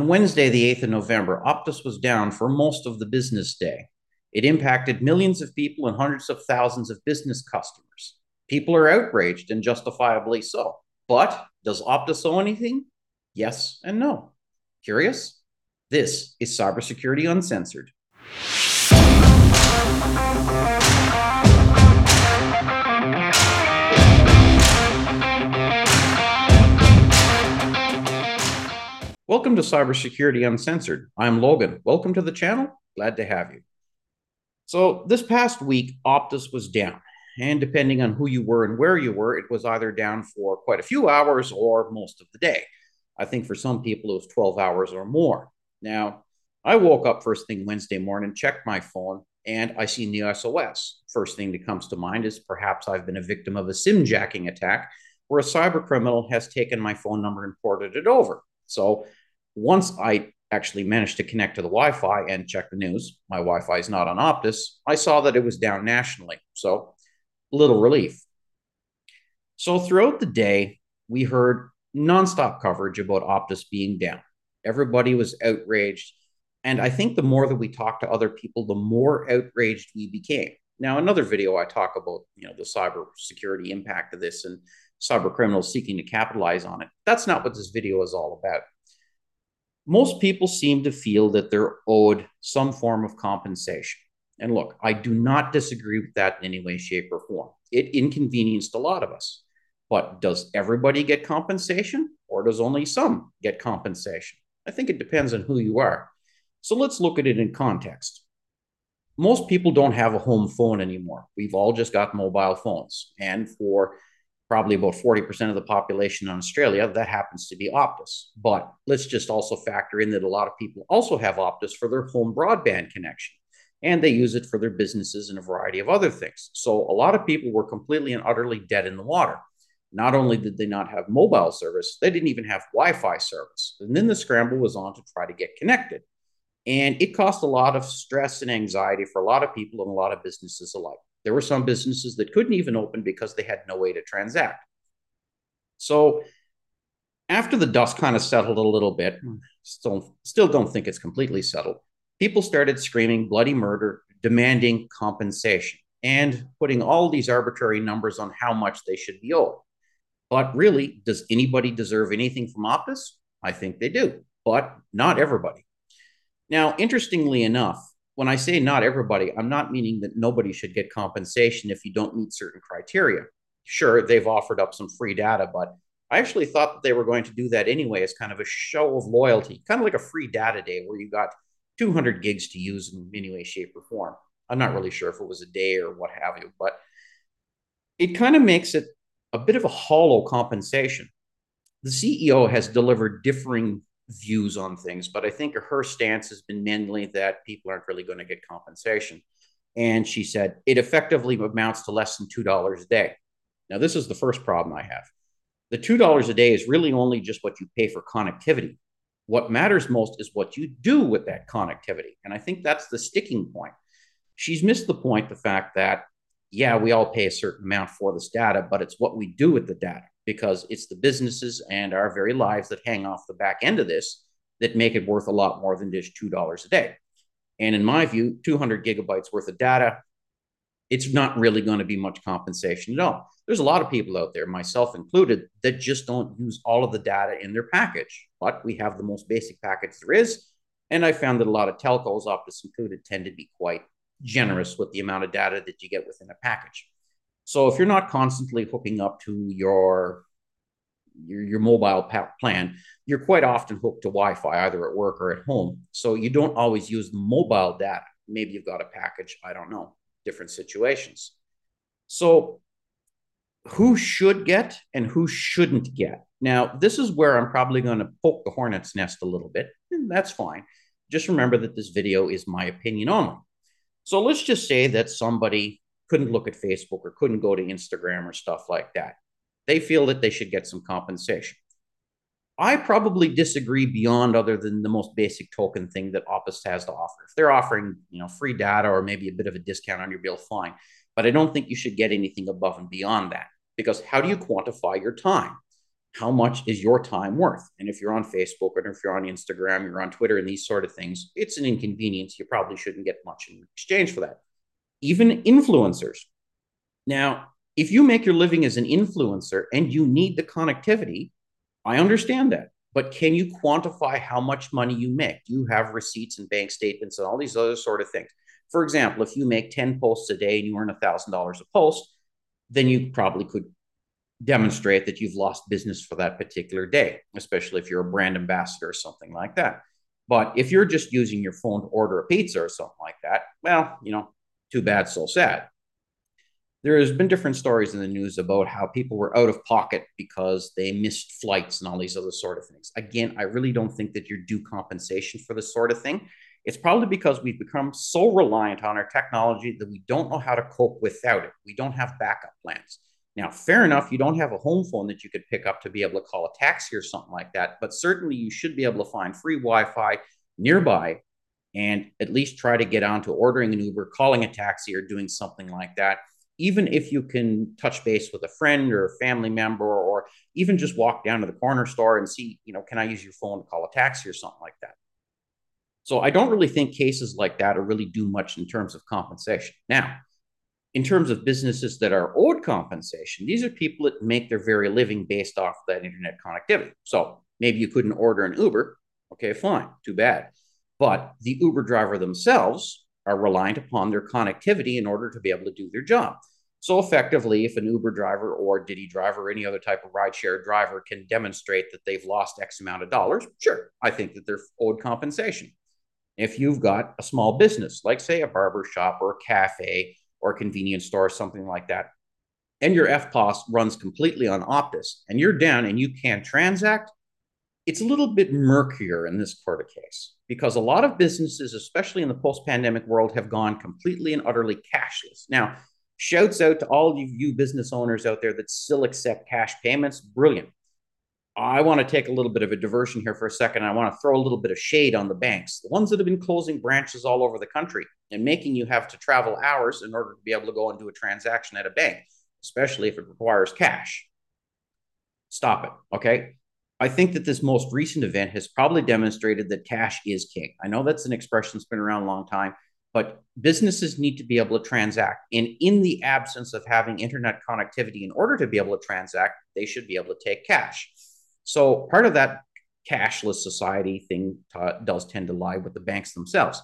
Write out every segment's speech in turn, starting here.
On Wednesday, the 8th of November, Optus was down for most of the business day. It impacted millions of people and hundreds of thousands of business customers. People are outraged, and justifiably so. But does Optus owe anything? Yes and no. Curious? This is Cybersecurity Uncensored. Welcome to Cybersecurity Uncensored. I'm Logan. Welcome to the channel. Glad to have you. So this past week, Optus was down. And depending on who you were and where you were, it was either down for quite a few hours or most of the day. I think for some people, it was 12 hours or more. Now, I woke up first thing Wednesday morning, checked my phone, and I see new SOS. First thing that comes to mind is perhaps I've been a victim of a SIM jacking attack where a cyber criminal has taken my phone number and ported it over. So once I actually managed to connect to the Wi-Fi and check the news, my Wi-Fi is not on Optus, I saw that it was down nationally. So little relief. So throughout the day, we heard nonstop coverage about Optus being down. Everybody was outraged. And I think the more that we talked to other people, the more outraged we became. Now, another video I talk about, the cybersecurity impact of this and cyber criminals seeking to capitalize on it. That's not what this video is all about. Most people seem to feel that they're owed some form of compensation. And look, I do not disagree with that in any way, shape, or form. It inconvenienced a lot of us. But does everybody get compensation, or does only some get compensation? I think it depends on who you are. So let's look at it in context. Most people don't have a home phone anymore. We've all just got mobile phones. And for probably about 40% of the population in Australia, that happens to be Optus. But let's just also factor in that a lot of people also have Optus for their home broadband connection. And they use it for their businesses and a variety of other things. So a lot of people were completely and utterly dead in the water. Not only did they not have mobile service, they didn't even have Wi-Fi service. And then the scramble was on to try to get connected. And it caused a lot of stress and anxiety for a lot of people and a lot of businesses alike. There were some businesses that couldn't even open because they had no way to transact. So after the dust kind of settled a little bit, still don't think it's completely settled, people started screaming bloody murder, demanding compensation, and putting all these arbitrary numbers on how much they should be owed. But really, does anybody deserve anything from Optus? I think they do, but not everybody. Now, interestingly enough, when I say not everybody, I'm not meaning that nobody should get compensation if you don't meet certain criteria. Sure, they've offered up some free data, but I actually thought that they were going to do that anyway as kind of a show of loyalty, kind of like a free data day where you got 200 gigs to use in any way, shape, or form. I'm not really sure if it was a day or what have you, but it kind of makes it a bit of a hollow compensation. The CEO has delivered differing views on things, but I think her stance has been mainly that people aren't really going to get compensation. And she said, it effectively amounts to less than $2 a day. Now, this is the first problem I have. The $2 a day is really only just what you pay for connectivity. What matters most is what you do with that connectivity. And I think that's the sticking point. She's missed the point, the fact that, yeah, we all pay a certain amount for this data, but it's what we do with the data, because it's the businesses and our very lives that hang off the back end of this that make it worth a lot more than just $2 a day. And in my view, 200 gigabytes worth of data, it's not really going to be much compensation at all. There's a lot of people out there, myself included, that just don't use all of the data in their package, but we have the most basic package there is. And I found that a lot of telcos, Optus included, tend to be quite generous with the amount of data that you get within a package. So if you're not constantly hooking up to your mobile plan, you're quite often hooked to Wi-Fi, either at work or at home. So you don't always use mobile data. Maybe you've got a package, I don't know, different situations. So who should get and who shouldn't get? Now, this is where I'm probably going to poke the hornet's nest a little bit, and that's fine. Just remember that this video is my opinion only. So let's just say that somebody couldn't look at Facebook or couldn't go to Instagram or stuff like that. They feel that they should get some compensation. I probably disagree beyond other than the most basic token thing that Optus has to offer. If they're offering, free data or maybe a bit of a discount on your bill, fine. But I don't think you should get anything above and beyond that, because how do you quantify your time? how much is your time worth? And if you're on Facebook or if you're on Instagram, you're on Twitter and these sort of things, it's an inconvenience. You probably shouldn't get much in exchange for that. Even influencers. Now, if you make your living as an influencer and you need the connectivity, I understand that. But can you quantify how much money you make? Do you have receipts and bank statements and all these other sort of things? For example, if you make 10 posts a day and you earn $1,000 a post, then you probably could demonstrate that you've lost business for that particular day, especially if you're a brand ambassador or something like that. But if you're just using your phone to order a pizza or something like that, well, you know, too bad, so sad. There has been different stories in the news about how people were out of pocket because they missed flights and all these other sort of things. Again, I really don't think that you're due compensation for this sort of thing. It's probably because we've become so reliant on our technology that we don't know how to cope without it. We don't have backup plans. Now, fair enough, you don't have a home phone that you could pick up to be able to call a taxi or something like that, but certainly you should be able to find free Wi-Fi nearby and at least try to get on to ordering an Uber, calling a taxi, or doing something like that. Even if you can touch base with a friend or a family member, or even just walk down to the corner store and see, you know, can I use your phone to call a taxi or something like that? So I don't really think cases like that are really do much in terms of compensation. Now, in terms of businesses that are owed compensation, these are people that make their very living based off that internet connectivity. So maybe you couldn't order an Uber. Okay, fine, too bad. But the Uber driver themselves are reliant upon their connectivity in order to be able to do their job. So effectively, if an Uber driver or Didi driver or any other type of rideshare driver can demonstrate that they've lost X amount of dollars, sure, I think that they're owed compensation. If you've got a small business, like say a barber shop or a cafe or a convenience store or something like that, and your FPOS runs completely on Optus and you're down and you can't transact, it's a little bit murkier in this sort of case because a lot of businesses, especially in the post-pandemic world, have gone completely and utterly cashless. Now, shouts out to all of you business owners out there that still accept cash payments. Brilliant. I want to take a little bit of a diversion here for a second. I want to throw a little bit of shade on the banks, the ones that have been closing branches all over the country and making you have to travel hours in order to be able to go and do a transaction at a bank, especially if it requires cash. Stop it, okay? I think that this most recent event has probably demonstrated that cash is king. I know that's an expression that's been around a long time, but businesses need to be able to transact. And in the absence of having internet connectivity in order to be able to transact, they should be able to take cash. So part of that cashless society thing does tend to lie with the banks themselves.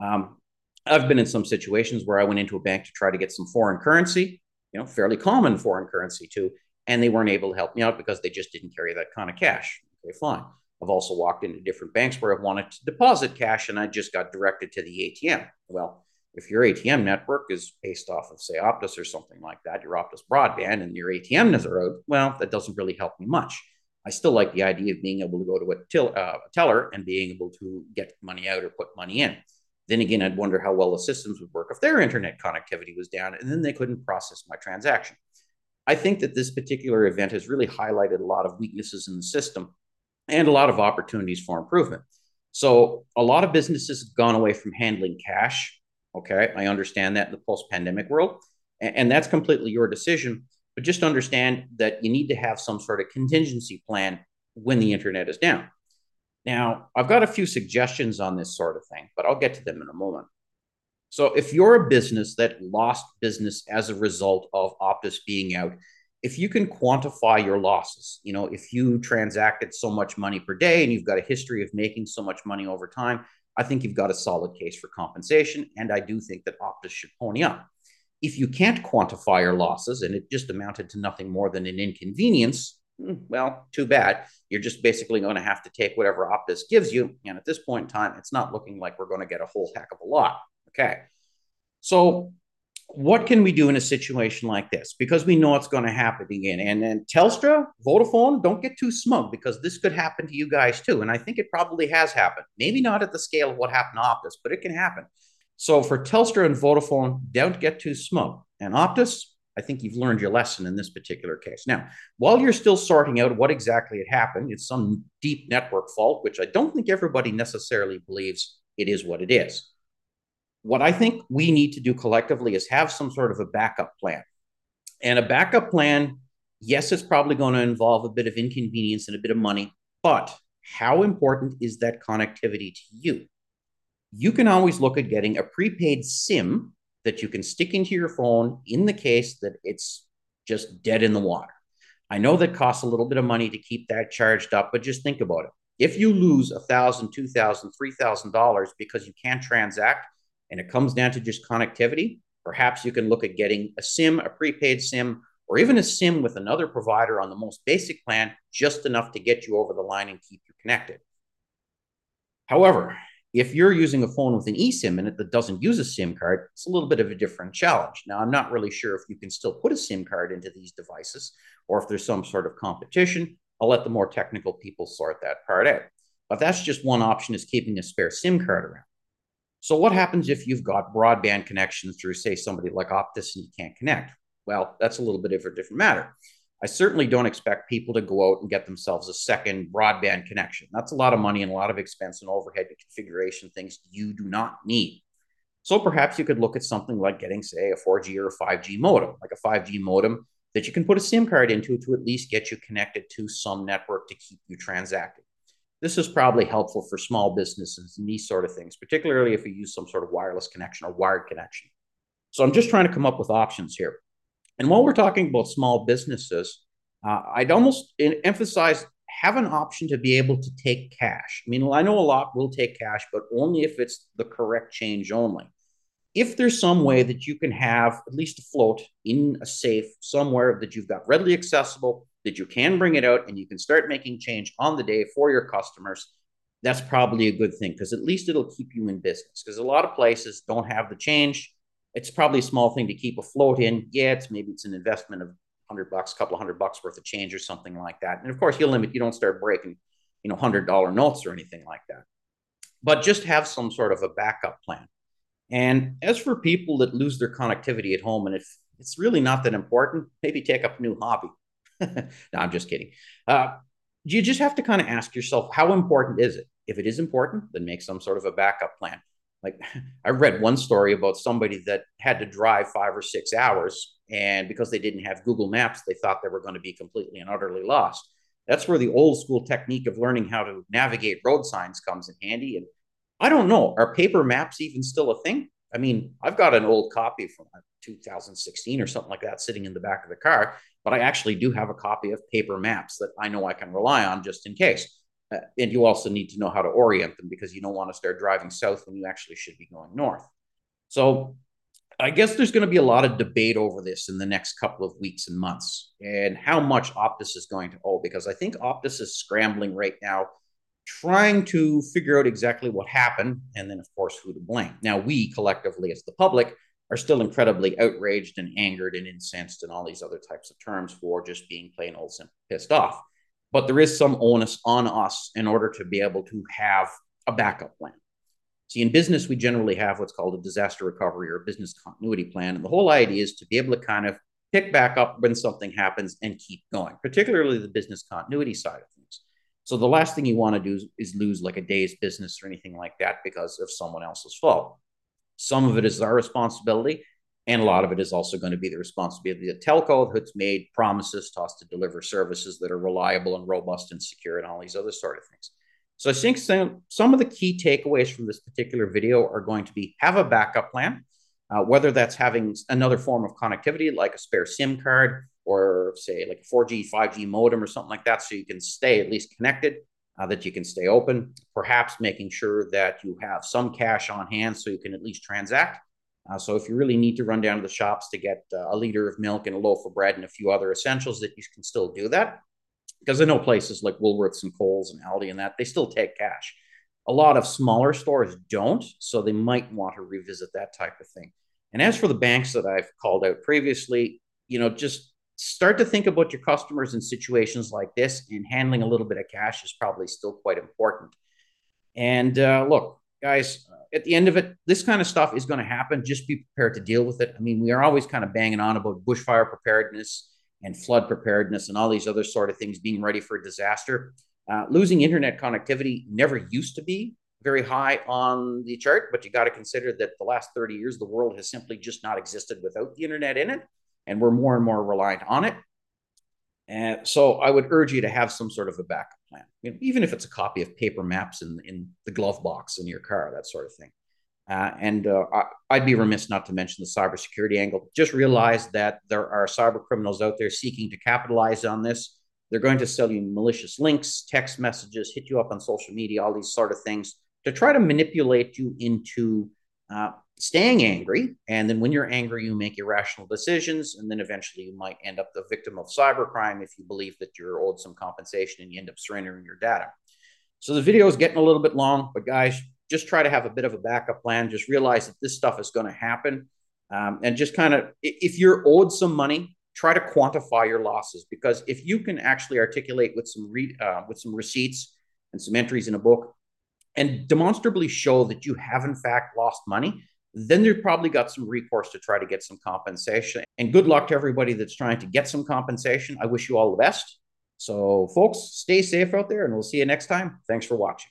I've been in some situations where I went into a bank to try to get some foreign currency, you know, fairly common foreign currency too, and they weren't able to help me out because they just didn't carry that kind of cash. Okay, fine. I've also walked into different banks where I've wanted to deposit cash and I just got directed to the ATM. Well, if your ATM network is based off of, say, Optus or something like that, your Optus broadband and your ATM is out, well, that doesn't really help me much. I still like the idea of being able to go to a teller and being able to get money out or put money in. Then again, I'd wonder how well the systems would work if their internet connectivity was down and then they couldn't process my transaction. I think that this particular event has really highlighted a lot of weaknesses in the system and a lot of opportunities for improvement. So a lot of businesses have gone away from handling cash. Okay, I understand that in the post-pandemic world, and that's completely your decision, but just understand that you need to have some sort of contingency plan when the internet is down. Now, I've got a few suggestions on this sort of thing, but I'll get to them in a moment. So if you're a business that lost business as a result of Optus being out, if you can quantify your losses, you know, if you transacted so much money per day and you've got a history of making so much money over time, I think you've got a solid case for compensation. And I do think that Optus should pony up. If you can't quantify your losses and it just amounted to nothing more than an inconvenience, well, too bad. You're just basically going to have to take whatever Optus gives you. And at this point in time, it's not looking like we're going to get a whole heck of a lot. Okay. So what can we do in a situation like this? Because we know it's going to happen again. And then Telstra, Vodafone, don't get too smug because this could happen to you guys too. And I think it probably has happened. Maybe not at the scale of what happened to Optus, but it can happen. So for Telstra and Vodafone, don't get too smug. And Optus, I think you've learned your lesson in this particular case. Now, while you're still sorting out what exactly had happened, it's some deep network fault, which I don't think everybody necessarily believes it is what it is. What I think we need to do collectively is have some sort of a backup plan. And a backup plan Yes, it's probably going to involve a bit of inconvenience and a bit of money, but how important is that connectivity to you? You can always look at getting a prepaid SIM that you can stick into your phone in the case that it's just dead in the water. I know that costs a little bit of money to keep that charged up, but just think about it. If you lose $1,000, $2,000, $3,000 because you can't transact and it comes down to just connectivity, perhaps you can look at getting a SIM, a prepaid SIM, or even a SIM with another provider on the most basic plan, just enough to get you over the line and keep you connected. However, if you're using a phone with an eSIM in it that doesn't use a SIM card, it's a little bit of a different challenge. Now, I'm not really sure if you can still put a SIM card into these devices or if there's some sort of competition. I'll let the more technical people sort that part out. But that's just one option, is keeping a spare SIM card around. So what happens if you've got broadband connections through, say, somebody like Optus and you can't connect? Well, that's a little bit of a different matter. I certainly don't expect people to go out and get themselves a second broadband connection. That's a lot of money and a lot of expense and overhead and configuration things you do not need. So perhaps you could look at something like getting, say, a 4G or a 5G modem, like a 5G modem that you can put a SIM card into to at least get you connected to some network to keep you transacting. This is probably helpful for small businesses and these sort of things, particularly if you use some sort of wireless connection or wired connection. So I'm just trying to come up with options here. And while we're talking about small businesses, I'd almost emphasize, have an option to be able to take cash. I mean, I know a lot will take cash, but only if it's the correct change only. If there's some way that you can have at least a float in a safe somewhere that you've got readily accessible, that you can bring it out and you can start making change on the day for your customers, that's probably a good thing, because at least it'll keep you in business, because a lot of places don't have the change. It's probably a small thing to keep afloat in. Yeah, maybe it's an investment of $100, a couple $100 worth of change or something like that. And of course, you don't start breaking, $100 notes or anything like that. But just have some sort of a backup plan. And as for people that lose their connectivity at home, and if it's really not that important, maybe take up a new hobby. No, I'm just kidding. You just have to kind of ask yourself, how important is it? If it is important, then make some sort of a backup plan. Like, I read one story about somebody that had to drive 5 or 6 hours, and because they didn't have Google Maps, they thought they were going to be completely and utterly lost. That's where the old school technique of learning how to navigate road signs comes in handy. And I don't know, are paper maps even still a thing? I mean, I've got an old copy from 2016 or something like that sitting in the back of the car, but I actually do have a copy of paper maps that I know I can rely on just in case. And you also need to know how to orient them, because you don't want to start driving south when you actually should be going north. So I guess there's going to be a lot of debate over this in the next couple of weeks and months, and how much Optus is going to owe, because I think Optus is scrambling right now, trying to figure out exactly what happened and then, of course, who to blame. Now, we collectively as the public are still incredibly outraged and angered and incensed and all these other types of terms for just being plain old simple pissed off. But there is some onus on us in order to be able to have a backup plan. See, in business, we generally have what's called a disaster recovery or a business continuity plan. And the whole idea is to be able to kind of pick back up when something happens and keep going, particularly the business continuity side of things. So the last thing you want to do is lose like a day's business or anything like that because of someone else's fault. Some of it is our responsibility, and a lot of it is also going to be the responsibility of the telco that's made promises to us to deliver services that are reliable and robust and secure and all these other sort of things. So I think some of the key takeaways from this particular video are going to be, have a backup plan, whether that's having another form of connectivity like a spare SIM card or say like a 4G, 5G modem or something like that, so you can stay at least connected, that you can stay open, perhaps making sure that you have some cash on hand so you can at least transact. So if you really need to run down to the shops to get a liter of milk and a loaf of bread and a few other essentials, that you can still do that. Because I know places like Woolworths and Coles and Aldi and that, they still take cash. A lot of smaller stores don't, so they might want to revisit that type of thing. And as for the banks that I've called out previously, just start to think about your customers in situations like this, and handling a little bit of cash is probably still quite important. And look, guys, at the end of it, this kind of stuff is going to happen. Just be prepared to deal with it. I mean, we are always kind of banging on about bushfire preparedness and flood preparedness and all these other sort of things, being ready for disaster. Losing internet connectivity never used to be very high on the chart, but you got to consider that the last 30 years, the world has simply just not existed without the internet in it, and we're more and more reliant on it. And so I would urge you to have some sort of a backup plan, even if it's a copy of paper maps in the glove box in your car, that sort of thing. I'd be remiss not to mention the cybersecurity angle. Just realize that there are cyber criminals out there seeking to capitalize on this. They're going to sell you malicious links, text messages, hit you up on social media, all these sort of things to try to manipulate you into staying angry. And then when you're angry, you make irrational decisions. And then eventually you might end up the victim of cybercrime if you believe that you're owed some compensation and you end up surrendering your data. So the video is getting a little bit long, but guys, just try to have a bit of a backup plan. Just realize that this stuff is going to happen. And just kind of, if you're owed some money, try to quantify your losses, because if you can actually articulate with some receipts and some entries in a book and demonstrably show that you have in fact lost money, then you've probably got some recourse to try to get some compensation. And good luck to everybody that's trying to get some compensation. I wish you all the best. So folks, stay safe out there and we'll see you next time. Thanks for watching.